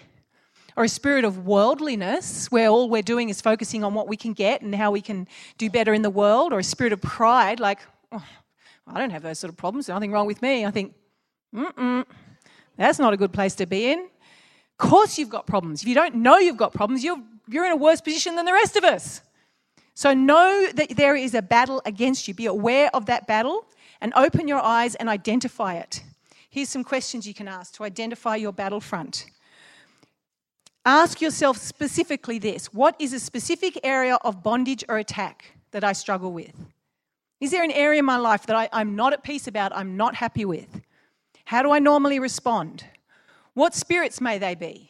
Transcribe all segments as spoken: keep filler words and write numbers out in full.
or a spirit of worldliness where all we're doing is focusing on what we can get and how we can do better in the world, or a spirit of pride like, oh, I don't have those sort of problems, there's nothing wrong with me. I think, mm-mm, that's not a good place to be in. Of course you've got problems. If you don't know you've got problems, you're you're in a worse position than the rest of us. So know that there is a battle against you. Be aware of that battle and open your eyes and identify it. Here's some questions you can ask to identify your battlefront. Ask yourself specifically this: what is a specific area of bondage or attack that I struggle with? Is there an area in my life that I, I'm not at peace about, I'm not happy with? How do I normally respond? What spirits may they be?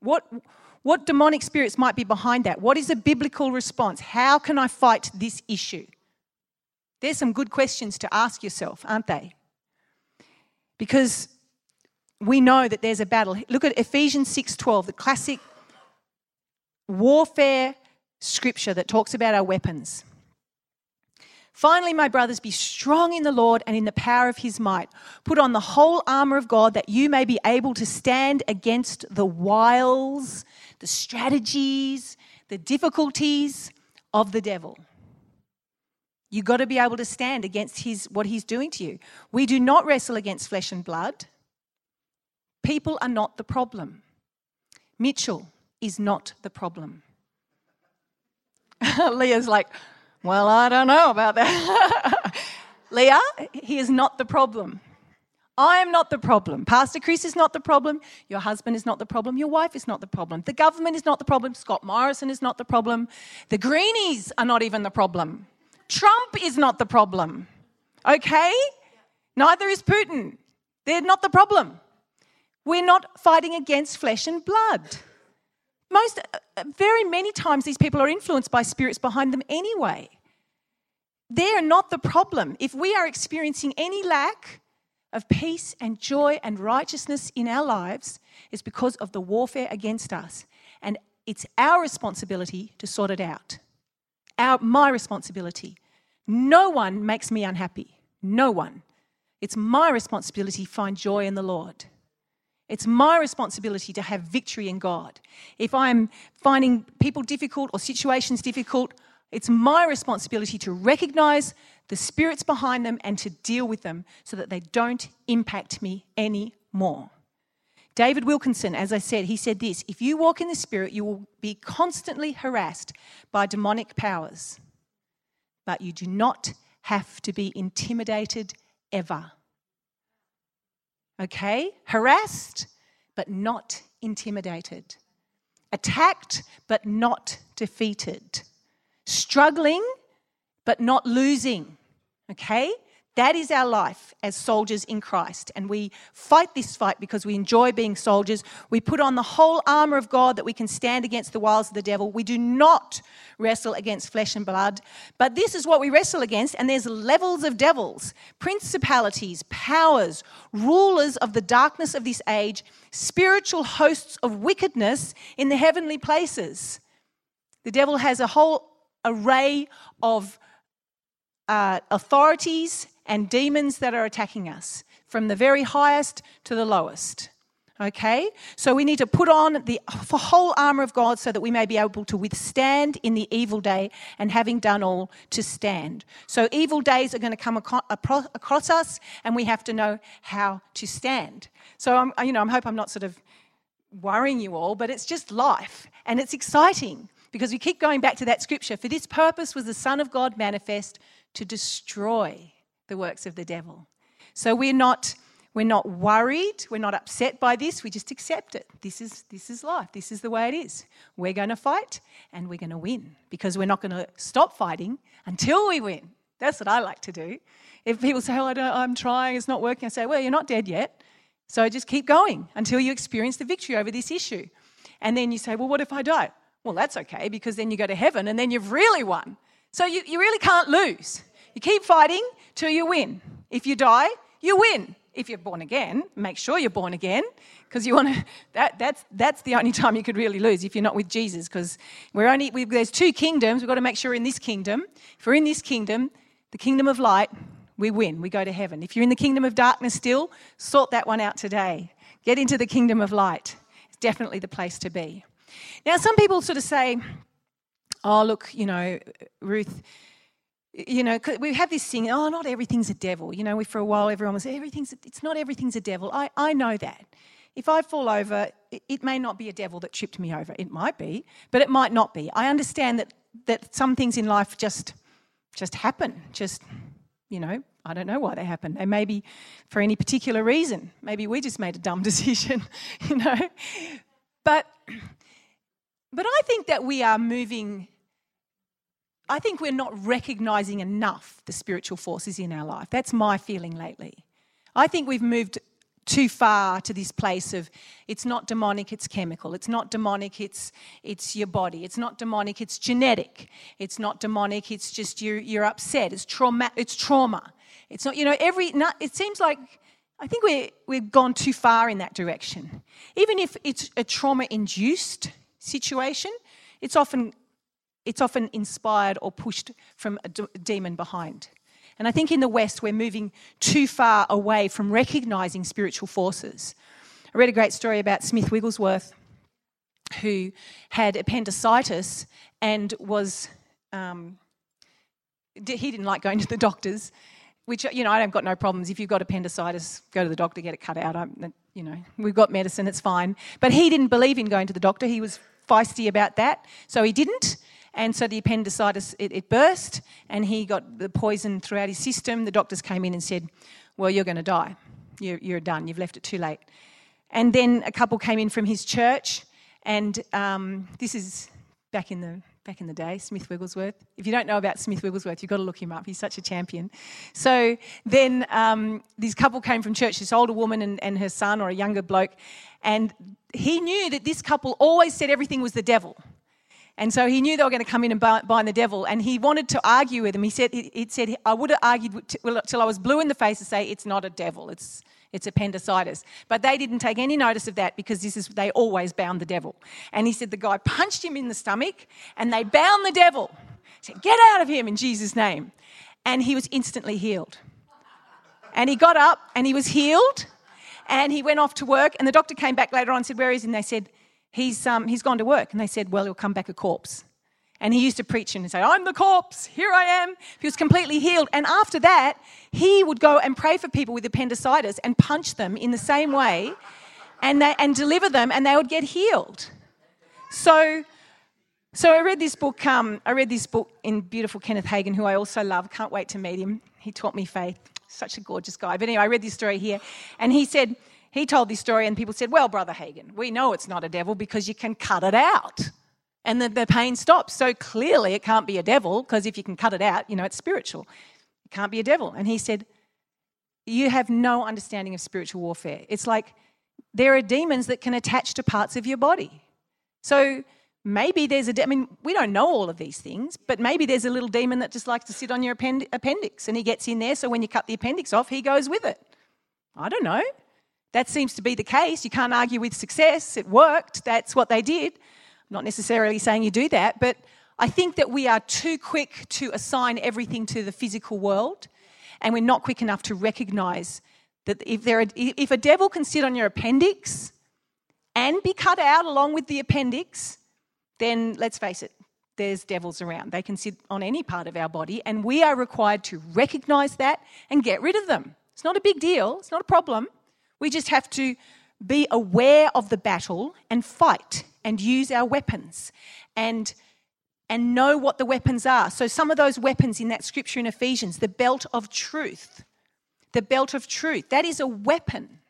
What... What demonic spirits might be behind that? What is a biblical response? How can I fight this issue? There's some good questions to ask yourself, aren't they? Because we know that there's a battle. Look at Ephesians six twelve, the classic warfare scripture that talks about our weapons. "Finally, my brothers, be strong in the Lord and in the power of his might. Put on the whole armour of God that you may be able to stand against the wiles, the strategies, the difficulties of the devil." You've got to be able to stand against his, what he's doing to you. We do not wrestle against flesh and blood. People are not the problem. Mitchell is not the problem. Leah's like, well, I don't know about that. Leah, he is not the problem. I am not the problem. Pastor Chris is not the problem. Your husband is not the problem. Your wife is not the problem. The government is not the problem. Scott Morrison is not the problem. The Greenies are not even the problem. Trump is not the problem, okay? Neither is Putin. They're not the problem. We're not fighting against flesh and blood. Most, very many times these people are influenced by spirits behind them anyway. They're not the problem. If we are experiencing any lack of peace and joy and righteousness in our lives, it's because of the warfare against us. And it's our responsibility to sort it out. Our, my responsibility. No one makes me unhappy. No one. It's my responsibility to find joy in the Lord. It's my responsibility to have victory in God. If I'm finding people difficult or situations difficult, it's my responsibility to recognise the spirits behind them and to deal with them so that they don't impact me anymore. David Wilkinson, as I said, he said this, if you walk in the Spirit, you will be constantly harassed by demonic powers, but you do not have to be intimidated ever. Okay? Harassed, but not intimidated. Attacked, but not defeated. Struggling, but not losing. Okay? That is our life as soldiers in Christ. And we fight this fight because we enjoy being soldiers. We put on the whole armour of God that we can stand against the wiles of the devil. We do not wrestle against flesh and blood. But this is what we wrestle against. And there's levels of devils, principalities, powers, rulers of the darkness of this age, spiritual hosts of wickedness in the heavenly places. The devil has a whole array of uh, authorities and demons that are attacking us, from the very highest to the lowest, okay? So we need to put on the whole armour of God so that we may be able to withstand in the evil day, and having done all, to stand. So evil days are going to come across us, and we have to know how to stand. So, I'm, you know, I hope I'm not sort of worrying you all, but it's just life, and it's exciting because we keep going back to that scripture. For this purpose was the Son of God manifest to destroy the works of the devil. So we're not we're not worried, we're not upset by this, we just accept it. This is this is life, this is the way it is. We're going to fight and we're going to win because we're not going to stop fighting until we win. That's what I like to do. If people say, oh, I don't, I'm trying, it's not working, I say, well, you're not dead yet. So just keep going until you experience the victory over this issue. And then you say, well, what if I die? Well, that's okay because then you go to heaven and then you've really won. So you, you really can't lose. You keep fighting till you win. If you die, you win. If you're born again, make sure you're born again because you want to. That, that's that's the only time you could really lose if you're not with Jesus because we're only we, there's two kingdoms. We've got to make sure we're in this kingdom. If we're in this kingdom, the kingdom of light, we win. We go to heaven. If you're in the kingdom of darkness still, sort that one out today. Get into the kingdom of light. It's definitely the place to be. Now, some people sort of say, "Oh, look, you know, Ruth." You know, we have this thing, oh, not everything's a devil. You know, we, for a while everyone was, everything's, it's not everything's a devil. I, I know that. If I fall over, it, it may not be a devil that tripped me over. It might be, but it might not be. I understand that that some things in life just just happen. Just, you know, I don't know why they happen. They may be for any particular reason. Maybe we just made a dumb decision, you know. But but I think that we are moving... I think we're not recognising enough the spiritual forces in our life. That's my feeling lately. I think we've moved too far to this place of it's not demonic, it's chemical. It's not demonic, it's it's your body. It's not demonic, it's genetic. It's not demonic, it's just you, you're upset. It's trauma. It's trauma. It's not, you know, every... It seems like I think we're, we've gone too far in that direction. Even if it's a trauma-induced situation, it's often... It's often inspired or pushed from a d- demon behind. And I think in the West, we're moving too far away from recognising spiritual forces. I read a great story about Smith Wigglesworth, who had appendicitis and was um, he didn't like going to the doctors, which, you know, I don't got no problems. If you've got appendicitis, go to the doctor, get it cut out. I'm, you know, we've got medicine, it's fine. But he didn't believe in going to the doctor. He was feisty about that, so he didn't. And so the appendicitis, it, it burst, and he got the poison throughout his system. The doctors came in and said, well, you're going to die. You're, you're done. You've left it too late. And then a couple came in from his church, and um, this is back in the back in the day, Smith Wigglesworth. If you don't know about Smith Wigglesworth, you've got to look him up. He's such a champion. So then um, this couple came from church, this older woman and, and her son, or a younger bloke, and he knew that this couple always said everything was the devil. And so he knew they were going to come in and bind the devil, and he wanted to argue with them. He said, "It said I would have argued till I was blue in the face to say it's not a devil, it's it's appendicitis." But they didn't take any notice of that, because this is they always bound the devil. And he said the guy punched him in the stomach, and they bound the devil. He said, "Get out of him in Jesus' name," and he was instantly healed. And he got up, and he was healed, and he went off to work. And the doctor came back later on and said, "Where is he?" And they said, He's um, he's gone to work. And they said, well, he'll come back a corpse. And he used to preach and say, I'm the corpse, here I am. He was completely healed. And after that, he would go and pray for people with appendicitis and punch them in the same way and they, and deliver them, and they would get healed. So so I read this book, um, I read this book in beautiful Kenneth Hagin, who I also love. Can't wait to meet him. He taught me faith. Such a gorgeous guy. But anyway, I read this story here, and he said, He told this story, and people said, well, Brother Hagin, we know it's not a devil because you can cut it out and the, the pain stops. So clearly it can't be a devil, because if you can cut it out, you know, it's spiritual. It can't be a devil. And he said, you have no understanding of spiritual warfare. It's like there are demons that can attach to parts of your body. So maybe there's a de- I mean, we don't know all of these things, but maybe there's a little demon that just likes to sit on your append- appendix and he gets in there, so when you cut the appendix off, he goes with it. I don't know. That seems to be the case. You can't argue with success. It worked. That's what they did. I'm not necessarily saying you do that, but I think that we are too quick to assign everything to the physical world, and we're not quick enough to recognise that if there are, if a devil can sit on your appendix and be cut out along with the appendix, then let's face it, there's devils around. They can sit on any part of our body, and we are required to recognise that and get rid of them. It's not a big deal. It's not a problem. We just have to be aware of the battle and fight and use our weapons and and know what the weapons are. So some of those weapons in that scripture in Ephesians, the belt of truth, the belt of truth, that is a weapon.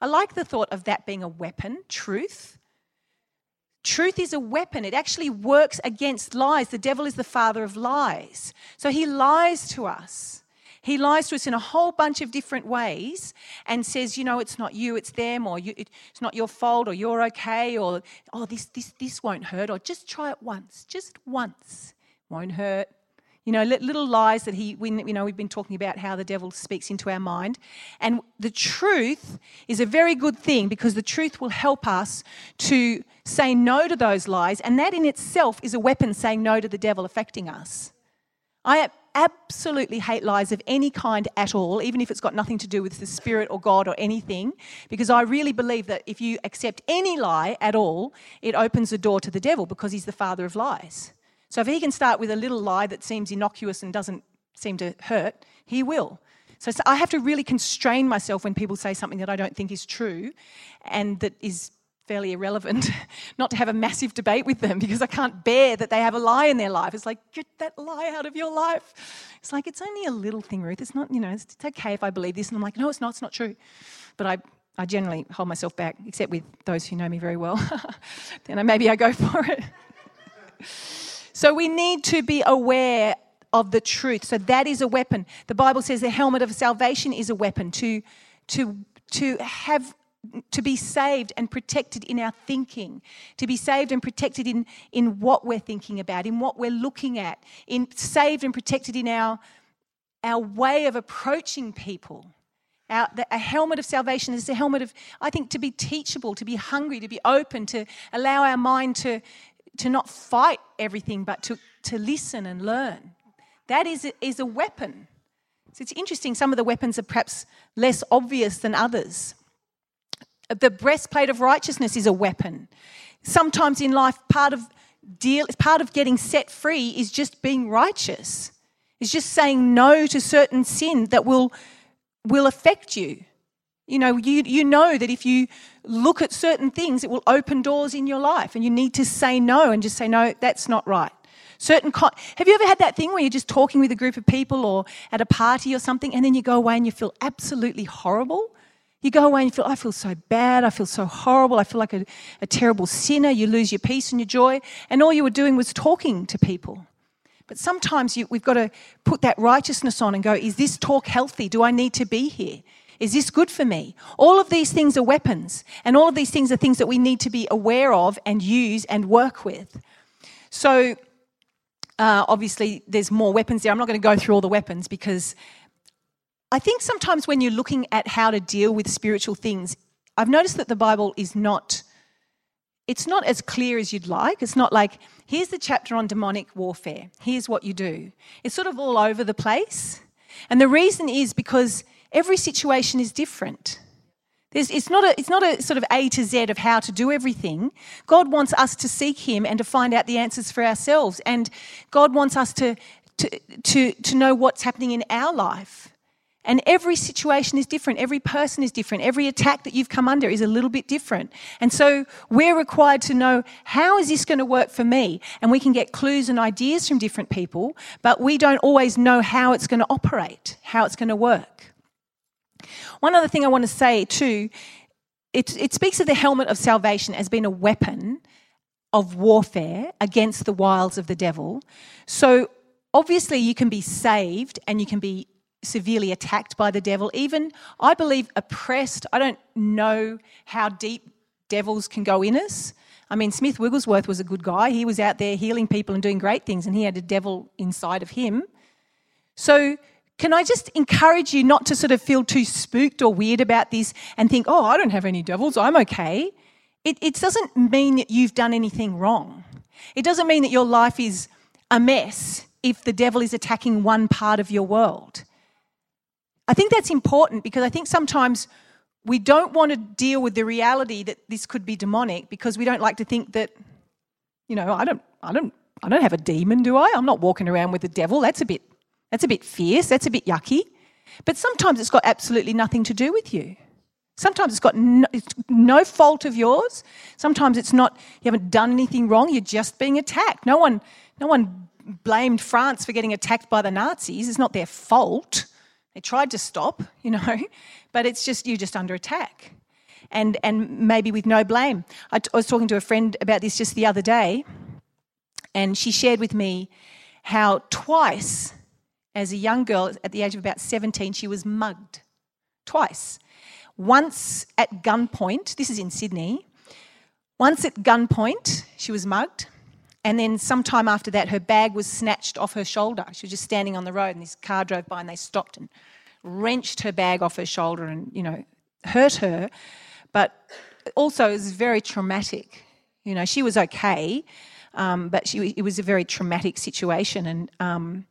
I like the thought of that being a weapon, truth. Truth is a weapon. It actually works against lies. The devil is the father of lies. So he lies to us. He lies to us in a whole bunch of different ways and says, you know, it's not you, it's them, or you, it's not your fault, or you're okay, or, oh, this this this won't hurt, or just try it once, just once, won't hurt. You know, little lies that he, we, you know, we've been talking about how the devil speaks into our mind. And the truth is a very good thing, because the truth will help us to say no to those lies, and that in itself is a weapon, saying no to the devil affecting us. I absolutely hate lies of any kind at all, even if it's got nothing to do with the Spirit or God or anything, because I really believe that if you accept any lie at all, it opens the door to the devil, because he's the father of lies. So if he can start with a little lie that seems innocuous and doesn't seem to hurt, he will. So I have to really constrain myself when people say something that I don't think is true and that is fairly irrelevant, not to have a massive debate with them, because I can't bear that they have a lie in their life. It's like, get that lie out of your life. It's like, it's only a little thing, Ruth. It's not, you know, it's, it's okay if I believe this. And I'm like, no, it's not, it's not true. But I, I generally hold myself back, except with those who know me very well. Then I, maybe I go for it. So we need to be aware of the truth. So that is a weapon. The Bible says the helmet of salvation is a weapon to, to, to have... to be saved and protected in our thinking, to be saved and protected in, in what we're thinking about, in what we're looking at, in saved and protected in our our way of approaching people. Our, the, a helmet of salvation is a helmet of, I think, to be teachable, to be hungry, to be open, to allow our mind to to not fight everything, but to, to listen and learn. That is a, is a weapon. So it's interesting, some of the weapons are perhaps less obvious than others. The breastplate of righteousness is a weapon. Sometimes in life, part of deal, part of getting set free is just being righteous. It's just saying no to certain sin that will will affect you. You know, you, you know that if you look at certain things, it will open doors in your life, and you need to say no and just say, no, that's not right. Certain con- Have you ever had that thing where you're just talking with a group of people or at a party or something, and then you go away and you feel absolutely horrible? You go away and you feel, I feel so bad, I feel so horrible, I feel like a, a terrible sinner. You lose your peace and your joy, and all you were doing was talking to people. But sometimes you, we've got to put that righteousness on and go, is this talk healthy? Do I need to be here? Is this good for me? All of these things are weapons, and all of these things are things that we need to be aware of and use and work with. So uh, obviously there's more weapons there. I'm not going to go through all the weapons, because I think sometimes when you're looking at how to deal with spiritual things, I've noticed that the Bible is not, it's not as clear as you'd like. It's not like, here's the chapter on demonic warfare, here's what you do. It's sort of all over the place. And the reason is because every situation is different. There's, it's not a, it's not a sort of A to Z of how to do everything. God wants us to seek him and to find out the answers for ourselves. And God wants us to, to, to, to know what's happening in our life. And every situation is different. Every person is different. Every attack that you've come under is a little bit different. And so we're required to know, how is this going to work for me? And we can get clues and ideas from different people, but we don't always know how it's going to operate, how it's going to work. One other thing I want to say too, it, it speaks of the helmet of salvation as being a weapon of warfare against the wiles of the devil. So obviously you can be saved and you can be severely attacked by the devil, even, I believe, oppressed. I don't know how deep devils can go in us. I mean, Smith Wigglesworth was a good guy. He was out there healing people and doing great things, and he had a devil inside of him. So can I just encourage you not to sort of feel too spooked or weird about this and think, oh, I don't have any devils, I'm okay. It, it doesn't mean that you've done anything wrong. It doesn't mean that your life is a mess if the devil is attacking one part of your world. I think that's important, because I think sometimes we don't want to deal with the reality that this could be demonic, because we don't like to think that, you know, I don't, I don't, I don't have a demon, do I? I'm not walking around with the devil. That's a bit... That's a bit fierce, that's a bit yucky. But sometimes it's got absolutely nothing to do with you. Sometimes it's got no, it's no fault of yours. Sometimes it's not, you haven't done anything wrong, you're just being attacked. No one, no one blamed France for getting attacked by the Nazis. It's not their fault. They tried to stop, you know, but it's just, you're just under attack. And, and maybe with no blame. I, t- I was talking to a friend about this just the other day, and she shared with me how twice, as a young girl, at the age of about seventeen, she was mugged twice. Once at gunpoint, this is in Sydney, once at gunpoint she was mugged, and then sometime after that her bag was snatched off her shoulder. She was just standing on the road and this car drove by and they stopped and wrenched her bag off her shoulder and, you know, hurt her. But also it was very traumatic. You know, she was okay, um, but she, it was a very traumatic situation. And... Um,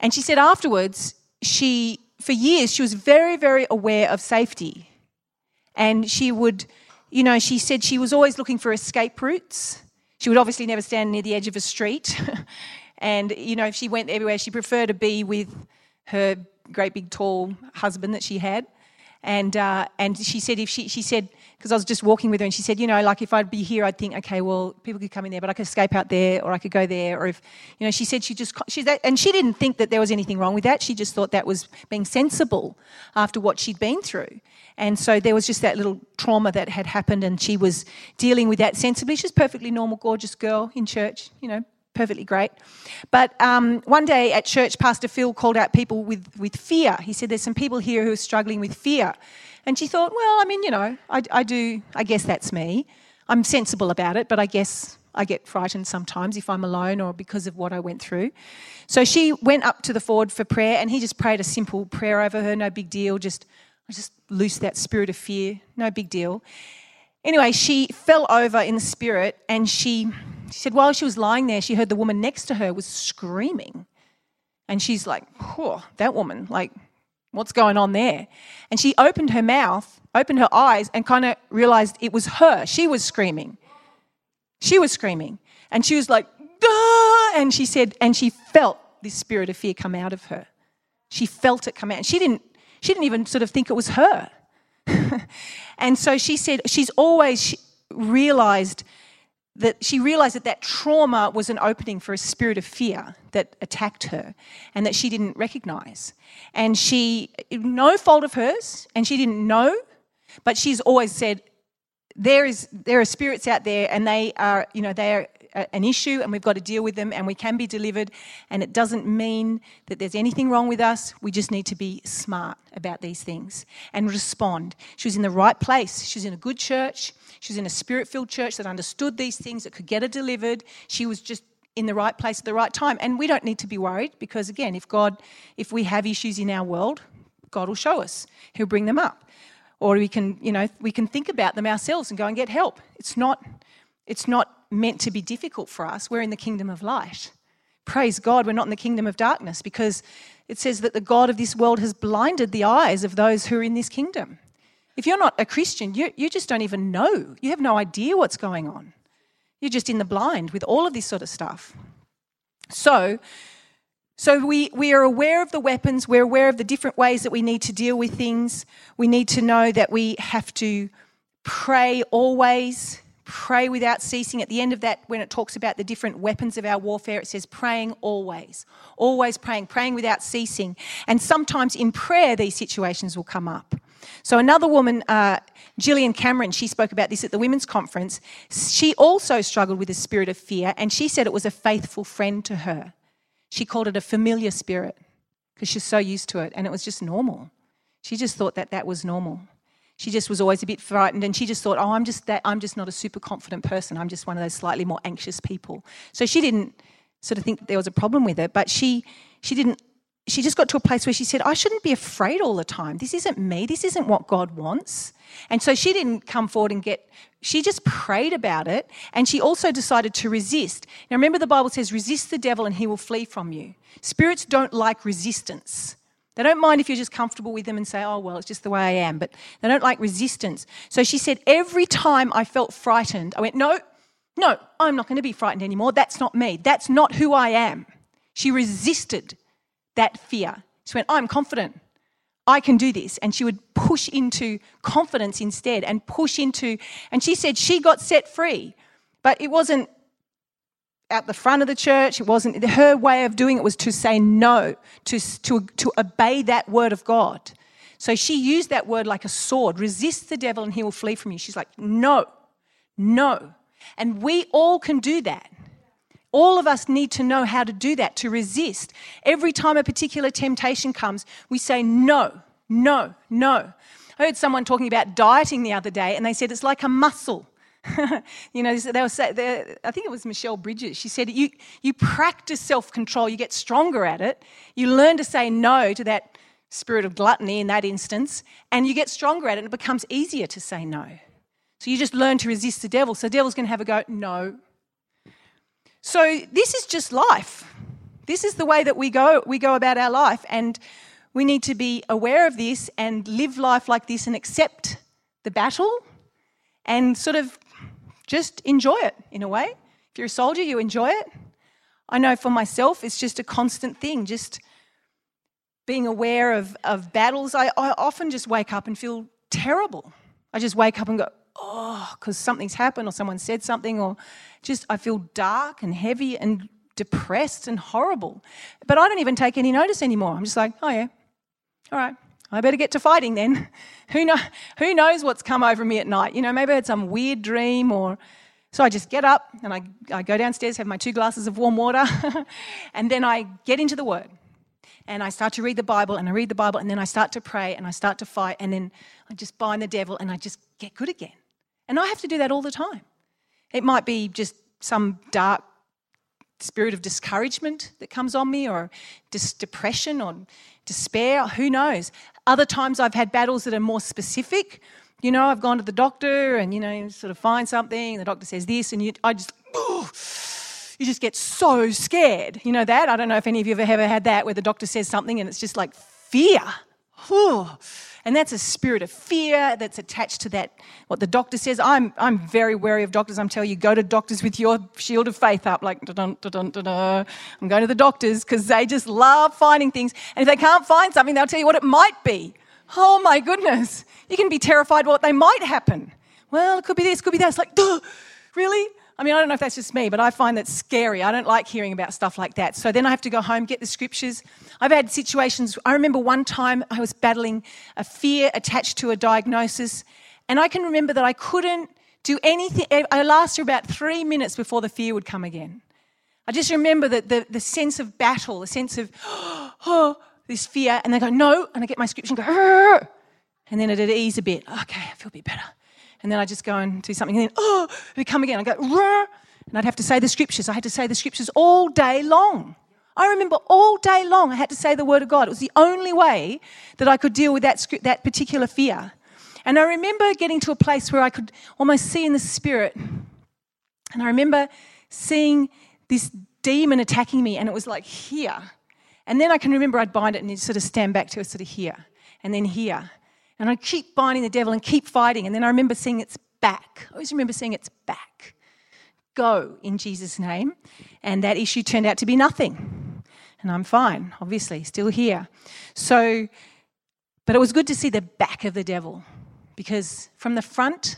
And she said afterwards, she, for years, she was very, very aware of safety. And she would, you know, she said she was always looking for escape routes. She would obviously never stand near the edge of a street. And, you know, if she went everywhere, she preferred to be with her great big tall husband that she had. And uh, and she said, if she, she said, because I was just walking with her, and she said, you know, like if I'd be here, I'd think, okay, well, people could come in there, but I could escape out there, or I could go there, or if, you know, she said she just, she that, and she didn't think that there was anything wrong with that. She just thought that was being sensible after what she'd been through. And so there was just that little trauma that had happened, and she was dealing with that sensibly. She's a perfectly normal, gorgeous girl in church, you know, perfectly great. But um, one day at church, Pastor Phil called out people with, with fear. He said, there's some people here who are struggling with fear. And she thought, well, I mean, you know, I, I do, I guess that's me. I'm sensible about it, but I guess I get frightened sometimes if I'm alone or because of what I went through. So she went up to the forward for prayer, and he just prayed a simple prayer over her, no big deal, just, just loose that spirit of fear, no big deal. Anyway, she fell over in the spirit, and she... She said while she was lying there, she heard the woman next to her was screaming. And she's like, oh, that woman, like, what's going on there? And she opened her mouth, opened her eyes, and kind of realised it was her. She was screaming. She was screaming. And she was like, duh! And she said, and she felt this spirit of fear come out of her. She felt it come out. She didn't, she didn't even sort of think it was her. And so she said she's always realised that she realised that that trauma was an opening for a spirit of fear that attacked her and that she didn't recognise. And she, no fault of hers, and she didn't know, but she's always said, there is there are spirits out there and they are, you know, they are an issue and we've got to deal with them and we can be delivered, and it doesn't mean that there's anything wrong with us. We just need to be smart about these things and respond. She was in the right place. She was in a good church. She was in a spirit-filled church that understood these things, that could get her delivered. She was just in the right place at the right time. And we don't need to be worried because, again, if God, if we have issues in our world, God will show us. He'll bring them up. Or we can, you know, we can think about them ourselves and go and get help. It's not, it's not meant to be difficult for us. We're in the kingdom of light. Praise God, we're not in the kingdom of darkness, because it says that the God of this world has blinded the eyes of those who are in this kingdom. If you're not a Christian, you, you just don't even know. You have no idea what's going on. You're just in the blind with all of this sort of stuff. So, so we, we are aware of the weapons. We're aware of the different ways that we need to deal with things. We need to know that we have to pray always. Pray without ceasing. At the end of that, when it talks about the different weapons of our warfare, it says praying always, always praying, praying without ceasing. And sometimes in prayer, these situations will come up. So another woman, uh, Gillian Cameron, she spoke about this at the women's conference. She also struggled with a spirit of fear, and she said it was a faithful friend to her. She called it a familiar spirit because she's so used to it, and it was just normal. She just thought that that was normal. She just was always a bit frightened, and she just thought, oh, I'm just that, I'm just not a super confident person. I'm just one of those slightly more anxious people. So she didn't sort of think that there was a problem with it, but she she didn't, she just got to a place where she said, I shouldn't be afraid all the time. This isn't me. This isn't what God wants. And so she didn't come forward and get, she just prayed about it, and she also decided to resist. Now remember, the Bible says, resist the devil and he will flee from you. Spirits don't like resistance. They don't mind if you're just comfortable with them and say, oh, well, it's just the way I am. But they don't like resistance. So she said, every time I felt frightened, I went, no, no, I'm not going to be frightened anymore. That's not me. That's not who I am. She resisted that fear. She went, I'm confident. I can do this. And she would push into confidence instead and push into, and she said she got set free. But it wasn't at the front of the church. It wasn't her way of doing it. Was to say no, to, to, to obey that word of God. So she used that word like a sword. Resist the devil and he will flee from you. She's like, no, no. And we all can do that. All of us need to know how to do that, to resist. Every time a particular temptation comes, we say no, no, no. I heard someone talking about dieting the other day, and they said it's like a muscle. You know, they were saying, I think it was Michelle Bridges, she said, you, you practice self-control, you get stronger at it, you learn to say no to that spirit of gluttony in that instance, and you get stronger at it, and it becomes easier to say no. So you just learn to resist the devil. So the devil's going to have a go, no. So this is just life. This is the way that we go, we go about our life, and we need to be aware of this and live life like this and accept the battle and sort of just enjoy it in a way. If you're a soldier, you enjoy it. I know for myself, it's just a constant thing, just being aware of, of battles. I, I often just wake up and feel terrible. I just wake up and go, oh, because something's happened or someone said something, or just I feel dark and heavy and depressed and horrible. But I don't even take any notice anymore. I'm just like, oh, yeah, all right. I better get to fighting then. Who know, who knows what's come over me at night? You know, maybe I had some weird dream, or so I just get up and I, I go downstairs, have my two glasses of warm water, and then I get into the Word. And I start to read the Bible, and I read the Bible, and then I start to pray, and I start to fight, and then I just bind the devil, and I just get good again. And I have to do that all the time. It might be just some dark spirit of discouragement that comes on me, or just depression or despair, who knows. Other times I've had battles that are more specific. You know, I've gone to the doctor and, you know, sort of find something, and the doctor says this, and you, I just, oh, you just get so scared. You know that? I don't know if any of you have ever had that, where the doctor says something and it's just like fear. Whew. And that's a spirit of fear that's attached to that, what the doctor says. I'm I'm very wary of doctors. I'm telling you, go to doctors with your shield of faith up, like, da-dun, da-dun, da-dun. I'm going to the doctors because they just love finding things. And if they can't find something, they'll tell you what it might be. Oh, my goodness. You can be terrified what they might happen. Well, it could be this, could be that. It's like, duh, really? I mean, I don't know if that's just me, but I find that scary. I don't like hearing about stuff like that. So then I have to go home, get the scriptures. I've had situations. I remember one time I was battling a fear attached to a diagnosis, and I can remember that I couldn't do anything. I lasted about three minutes before the fear would come again. I just remember that the, the sense of battle, the sense of, oh, this fear, and they go, no, and I get my scripture and go, oh, and then it'd ease a bit. Okay, I feel a bit better. And then I just go and do something, and then, oh, it would come again. I'd go, Rrr, and I'd have to say the scriptures. I had to say the scriptures all day long. I remember all day long I had to say the word of God. It was the only way that I could deal with that that particular fear. And I remember getting to a place where I could almost see in the spirit. And I remember seeing this demon attacking me, and it was like here. And then I can remember I'd bind it and it'd sort of stand back to it, sort of here, and then here. And I keep binding the devil and keep fighting. And then I remember seeing its back. I always remember seeing its back. Go in Jesus' name. And that issue turned out to be nothing. And I'm fine, obviously, still here. So, but it was good to see the back of the devil, because from the front,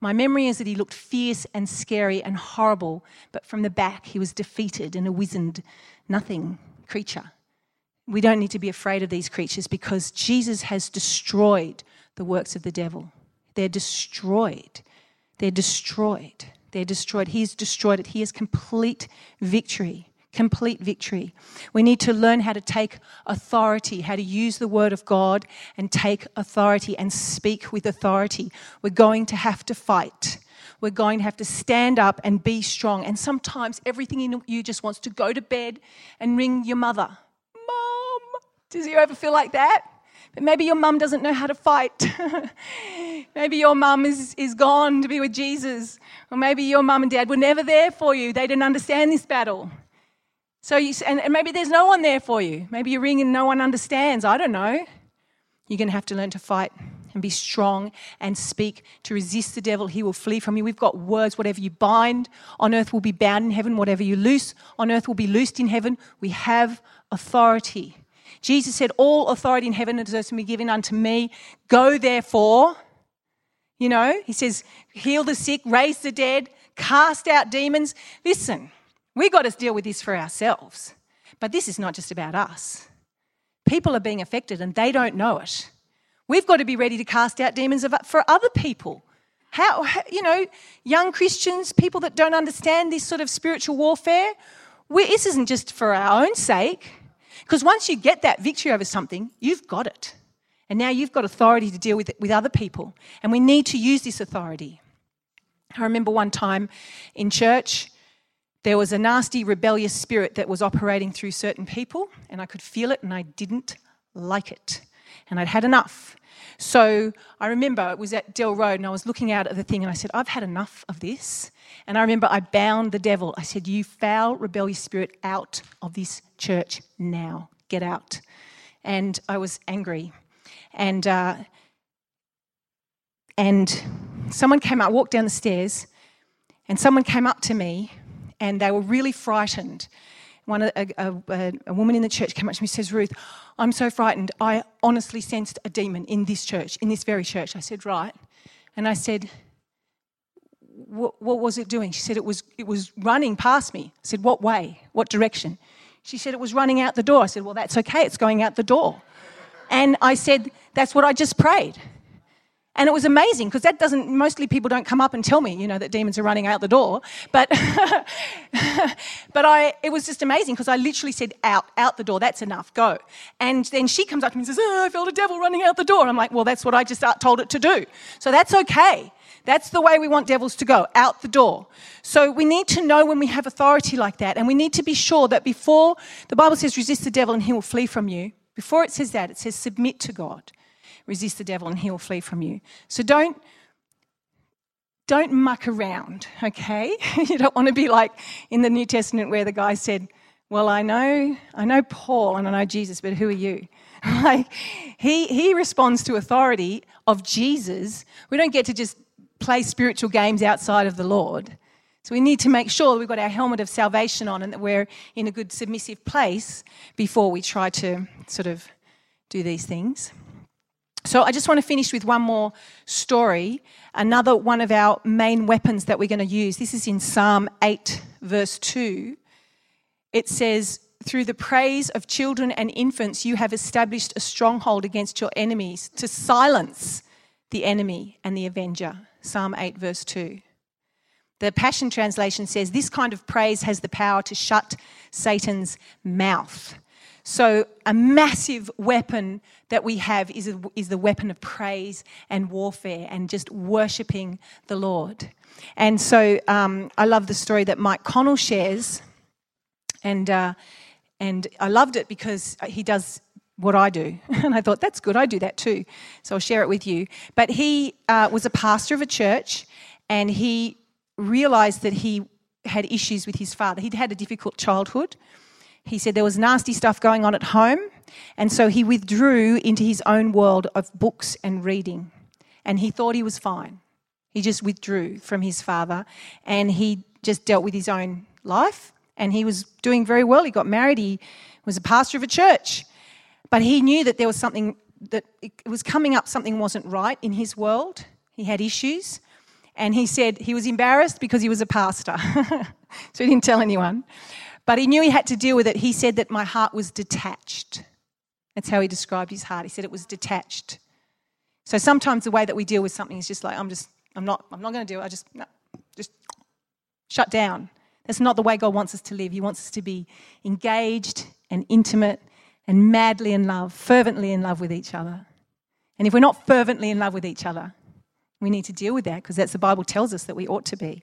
my memory is that he looked fierce and scary and horrible. But from the back, he was defeated and a wizened nothing creature. We don't need to be afraid of these creatures because Jesus has destroyed the works of the devil. They're destroyed. They're destroyed. They're destroyed. He's destroyed it. He has complete victory, complete victory. We need to learn how to take authority, how to use the word of God and take authority and speak with authority. We're going to have to fight. We're going to have to stand up and be strong. And sometimes everything in you just wants to go to bed and ring your mother. Does you ever feel like that? But maybe your mum doesn't know how to fight. Maybe your mum is, is gone to be with Jesus. Or maybe your mum and dad were never there for you. They didn't understand this battle. So you, and, and maybe there's no one there for you. Maybe you ring and no one understands. I don't know. You're going to have to learn to fight and be strong and speak to resist the devil. He will flee from you. We've got words. Whatever you bind on earth will be bound in heaven. Whatever you loose on earth will be loosed in heaven. We have authority. Jesus said, all authority in heaven and earth has been given unto me. Go therefore, you know, he says, heal the sick, raise the dead, cast out demons. Listen, we've got to deal with this for ourselves. But this is not just about us. People are being affected and they don't know it. We've got to be ready to cast out demons for other people. How, you know, young Christians, people that don't understand this sort of spiritual warfare, we, this isn't just for our own sake. Because once you get that victory over something, you've got it. And now you've got authority to deal with it, with other people. And we need to use this authority. I remember one time in church, there was a nasty rebellious spirit that was operating through certain people. And I could feel it and I didn't like it. And I'd had enough. So I remember it was at Del Road and I was looking out at the thing and I said, I've had enough of this. And I remember I bound the devil. I said, you foul, rebellious spirit, out of this church now. Get out. And I was angry. And uh, and someone came up, walked down the stairs, and someone came up to me and they were really frightened. One a, a, a woman in the church came up to me and says, Ruth, I'm so frightened. I honestly sensed a demon in this church, in this very church. I said, right. And I said, what was it doing? She said, it was it was running past me. I said, what way? What direction? She said, it was running out the door. I said, well, that's okay. It's going out the door. And I said, that's what I just prayed. And it was amazing because that doesn't, mostly people don't come up and tell me, you know, that demons are running out the door. But but I, it was just amazing because I literally said, out, out the door, that's enough, go. And then she comes up to me and says, oh, I felt a devil running out the door. And I'm like, well, that's what I just told it to do. So that's okay. That's the way we want devils to go, out the door. So we need to know when we have authority like that, and we need to be sure that before, the Bible says resist the devil and he will flee from you. Before it says that, it says submit to God. Resist the devil and he will flee from you. So don't, don't muck around, okay? You don't want to be like in the New Testament where the guy said, well, I know, I know Paul and I know Jesus, but who are you? Like he he responds to authority of Jesus. We don't get to just play spiritual games outside of the Lord. So we need to make sure that we've got our helmet of salvation on and that we're in a good submissive place before we try to sort of do these things. So I just want to finish with one more story, another one of our main weapons that we're going to use. This is in Psalm eight, verse two. It says, "Through the praise of children and infants, you have established a stronghold against your enemies to silence the enemy and the avenger." Psalm eight, verse two. The Passion Translation says, "This kind of praise has the power to shut Satan's mouth." So a massive weapon that we have is, a, is the weapon of praise and warfare and just worshipping the Lord. And so um, I love the story that Mike Connell shares, and uh, and I loved it because he does what I do. And I thought, that's good, I do that too. So I'll share it with you. But he uh, was a pastor of a church, and he realised that he had issues with his father. He'd had a difficult childhood. He said there was nasty stuff going on at home, and so he withdrew into his own world of books and reading, and he thought he was fine. He just withdrew from his father, and he just dealt with his own life, and he was doing very well. He got married. He was a pastor of a church, but he knew that there was something that it was coming up, something wasn't right in his world. He had issues. And he said he was embarrassed because he was a pastor. So he didn't tell anyone. But he knew he had to deal with it. He said that my heart was detached. That's how he described his heart. He said it was detached. So sometimes the way that we deal with something is just like, I'm just, I'm not, I'm not going to do it. I just, no, just shut down. That's not the way God wants us to live. He wants us to be engaged and intimate and madly in love, fervently in love with each other. And if we're not fervently in love with each other, we need to deal with that, because that's the Bible tells us that we ought to be.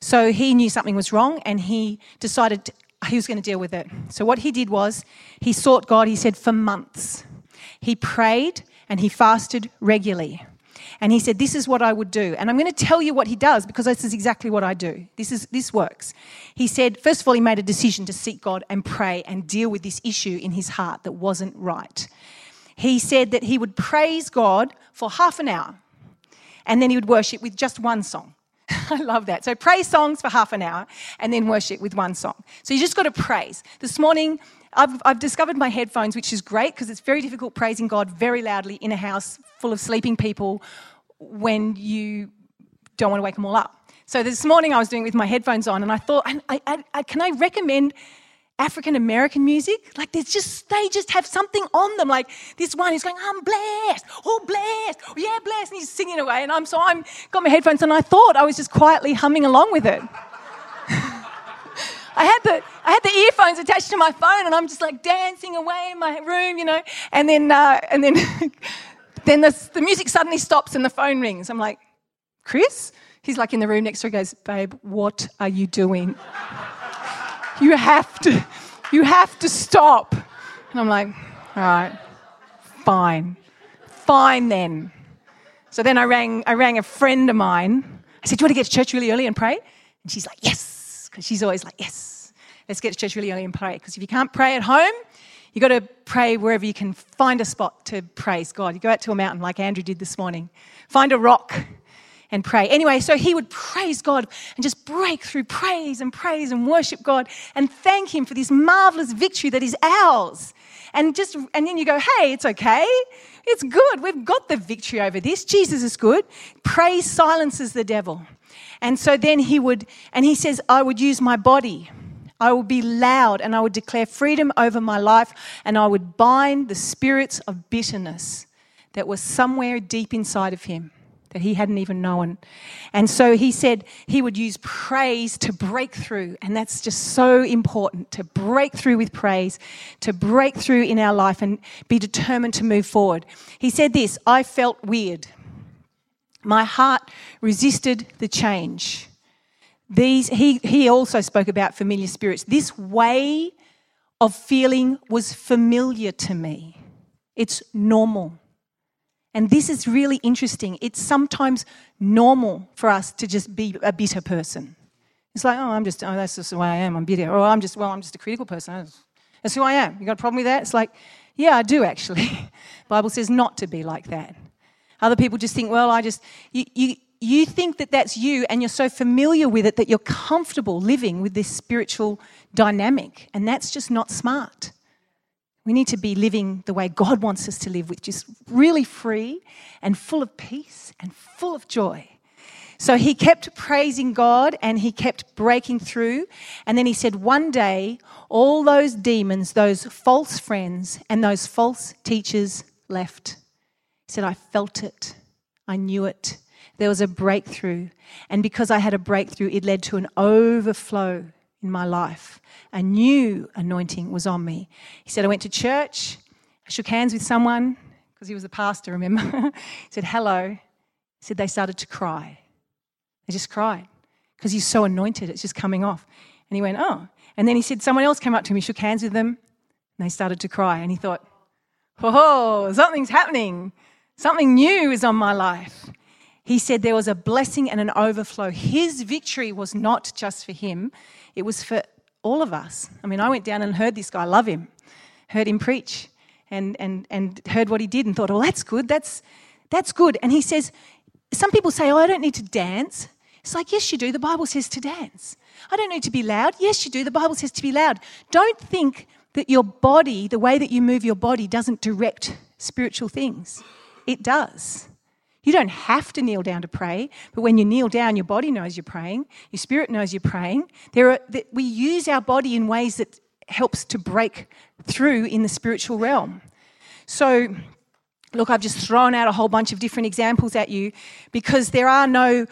So he knew something was wrong, and he decided he was going to deal with it. So what he did was he sought God, he said, for months. He prayed and he fasted regularly. And he said, this is what I would do. And I'm going to tell you what he does, because this is exactly what I do. This is this works. He said, first of all, he made a decision to seek God and pray and deal with this issue in his heart that wasn't right. He said that he would praise God for half an hour. And then he would worship with just one song. I love that. So praise songs for half an hour and then worship with one song. So you just got to praise. This morning, I've, I've discovered my headphones, which is great, because it's very difficult praising God very loudly in a house full of sleeping people when you don't want to wake them all up. So this morning I was doing it with my headphones on, and I thought, I, I, I, can I recommend African American music? Like, there's just, they just have something on them. Like this one is going, I'm blessed, oh blessed, oh, yeah blessed, and he's singing away. And I'm so I'm got my headphones, and I thought I was just quietly humming along with it. I had the I had the earphones attached to my phone, and I'm just like dancing away in my room, you know. And then uh, and then then the the music suddenly stops and the phone rings. I'm like, Chris? He's like in the room next door. He goes, babe, what are you doing? You have to, you have to stop. And I'm like, all right, fine, fine then. So then I rang, I rang a friend of mine. I said, do you want to get to church really early and pray? And she's like, yes, because she's always like, yes, let's get to church really early and pray. Because if you can't pray at home, you got to pray wherever you can find a spot to praise God. You go out to a mountain like Andrew did this morning, find a rock and pray. Anyway, so he would praise God and just break through praise and praise and worship God and thank him for this marvellous victory that is ours. And just and then you go, hey, it's okay. It's good. We've got the victory over this. Jesus is good. Praise silences the devil. And so then he would, and he says, I would use my body. I would be loud, and I would declare freedom over my life, and I would bind the spirits of bitterness that were somewhere deep inside of him that he hadn't even known. And so he said he would use praise to break through, and that's just so important, to break through with praise, to break through in our life and be determined to move forward. He said this, I felt weird. My heart resisted the change. These he, he also spoke about familiar spirits. This way of feeling was familiar to me. It's normal. And this is really interesting. It's sometimes normal for us to just be a bitter person. It's like, oh, I'm just, oh, that's just the way I am. I'm bitter. Or I'm just, well, I'm just a critical person. That's who I am. You got a problem with that? It's like, Yeah, I do actually. The Bible says not to be like that. Other people just think, well, I just... You, you, you think that that's you, and you're so familiar with it that you're comfortable living with this spiritual dynamic, and that's just not smart. We need to be living the way God wants us to live, which is really free and full of peace and full of joy. So he kept praising God and he kept breaking through. And then he said, one day, all those demons, those false friends and those false teachers left. He said, I felt it. I knew it. There was a breakthrough. And because I had a breakthrough, it led to an overflow in my life. A new anointing was on me. He said, I went to church. I shook hands with someone because he was a pastor, remember? He said, hello. He said, they started to cry. They just cried because he's so anointed. It's just coming off. And he went, oh. And then he said someone else came up to him. He shook hands with them and they started to cry. And he thought, ho, ho, something's happening. Something new is on my life. He said there was a blessing and an overflow. His victory was not just for him. It was for all of us. I mean, I went down and heard this guy, love him, heard him preach and and and heard what he did and thought, oh, that's good. That's that's good. And he says, some people say, oh, I don't need to dance. It's like, yes, you do. The Bible says to dance. I don't need to be loud. Yes, you do. The Bible says to be loud. Don't think that your body, the way that you move your body, doesn't direct spiritual things. It does. You don't have to kneel down to pray, but when you kneel down, your body knows you're praying, your spirit knows you're praying. There are, we use our body in ways that helps to break through in the spiritual realm. So, look, I've just thrown out a whole bunch of different examples at you because there are no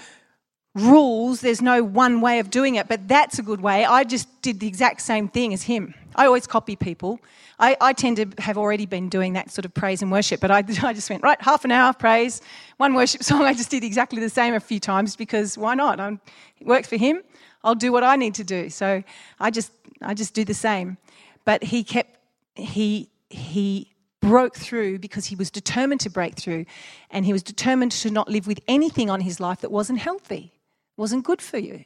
rules, there's no one way of doing it, but that's a good way. I just did the exact same thing as him. I always copy people. I, I tend to have already been doing that sort of praise and worship, but I, I just went, right, half an hour praise, one worship song. I just did exactly the same a few times because why not? I'm, it works for him. I'll do what I need to do. So I just I just do the same. But he kept, he he broke through because he was determined to break through, and he was determined to not live with anything on his life that wasn't healthy, wasn't good for you.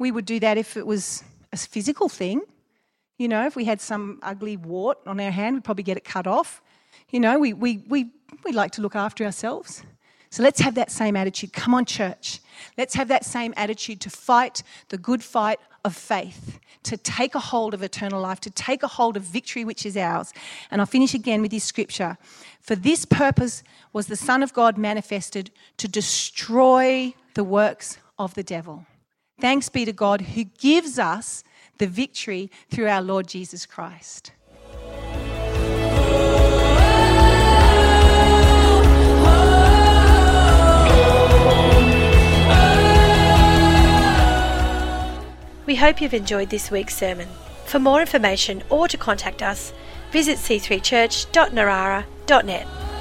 We would do that if it was a physical thing. You know, if we had some ugly wart on our hand, we'd probably get it cut off. You know, we we we we like to look after ourselves. So let's have that same attitude. Come on, church. Let's have that same attitude to fight the good fight of faith, to take a hold of eternal life, to take a hold of victory which is ours. And I'll finish again with this scripture. For this purpose was the Son of God manifested to destroy the works of the devil. Thanks be to God who gives us the victory through our Lord Jesus Christ. We hope you've enjoyed this week's sermon. For more information or to contact us, visit c three church dot narara dot net.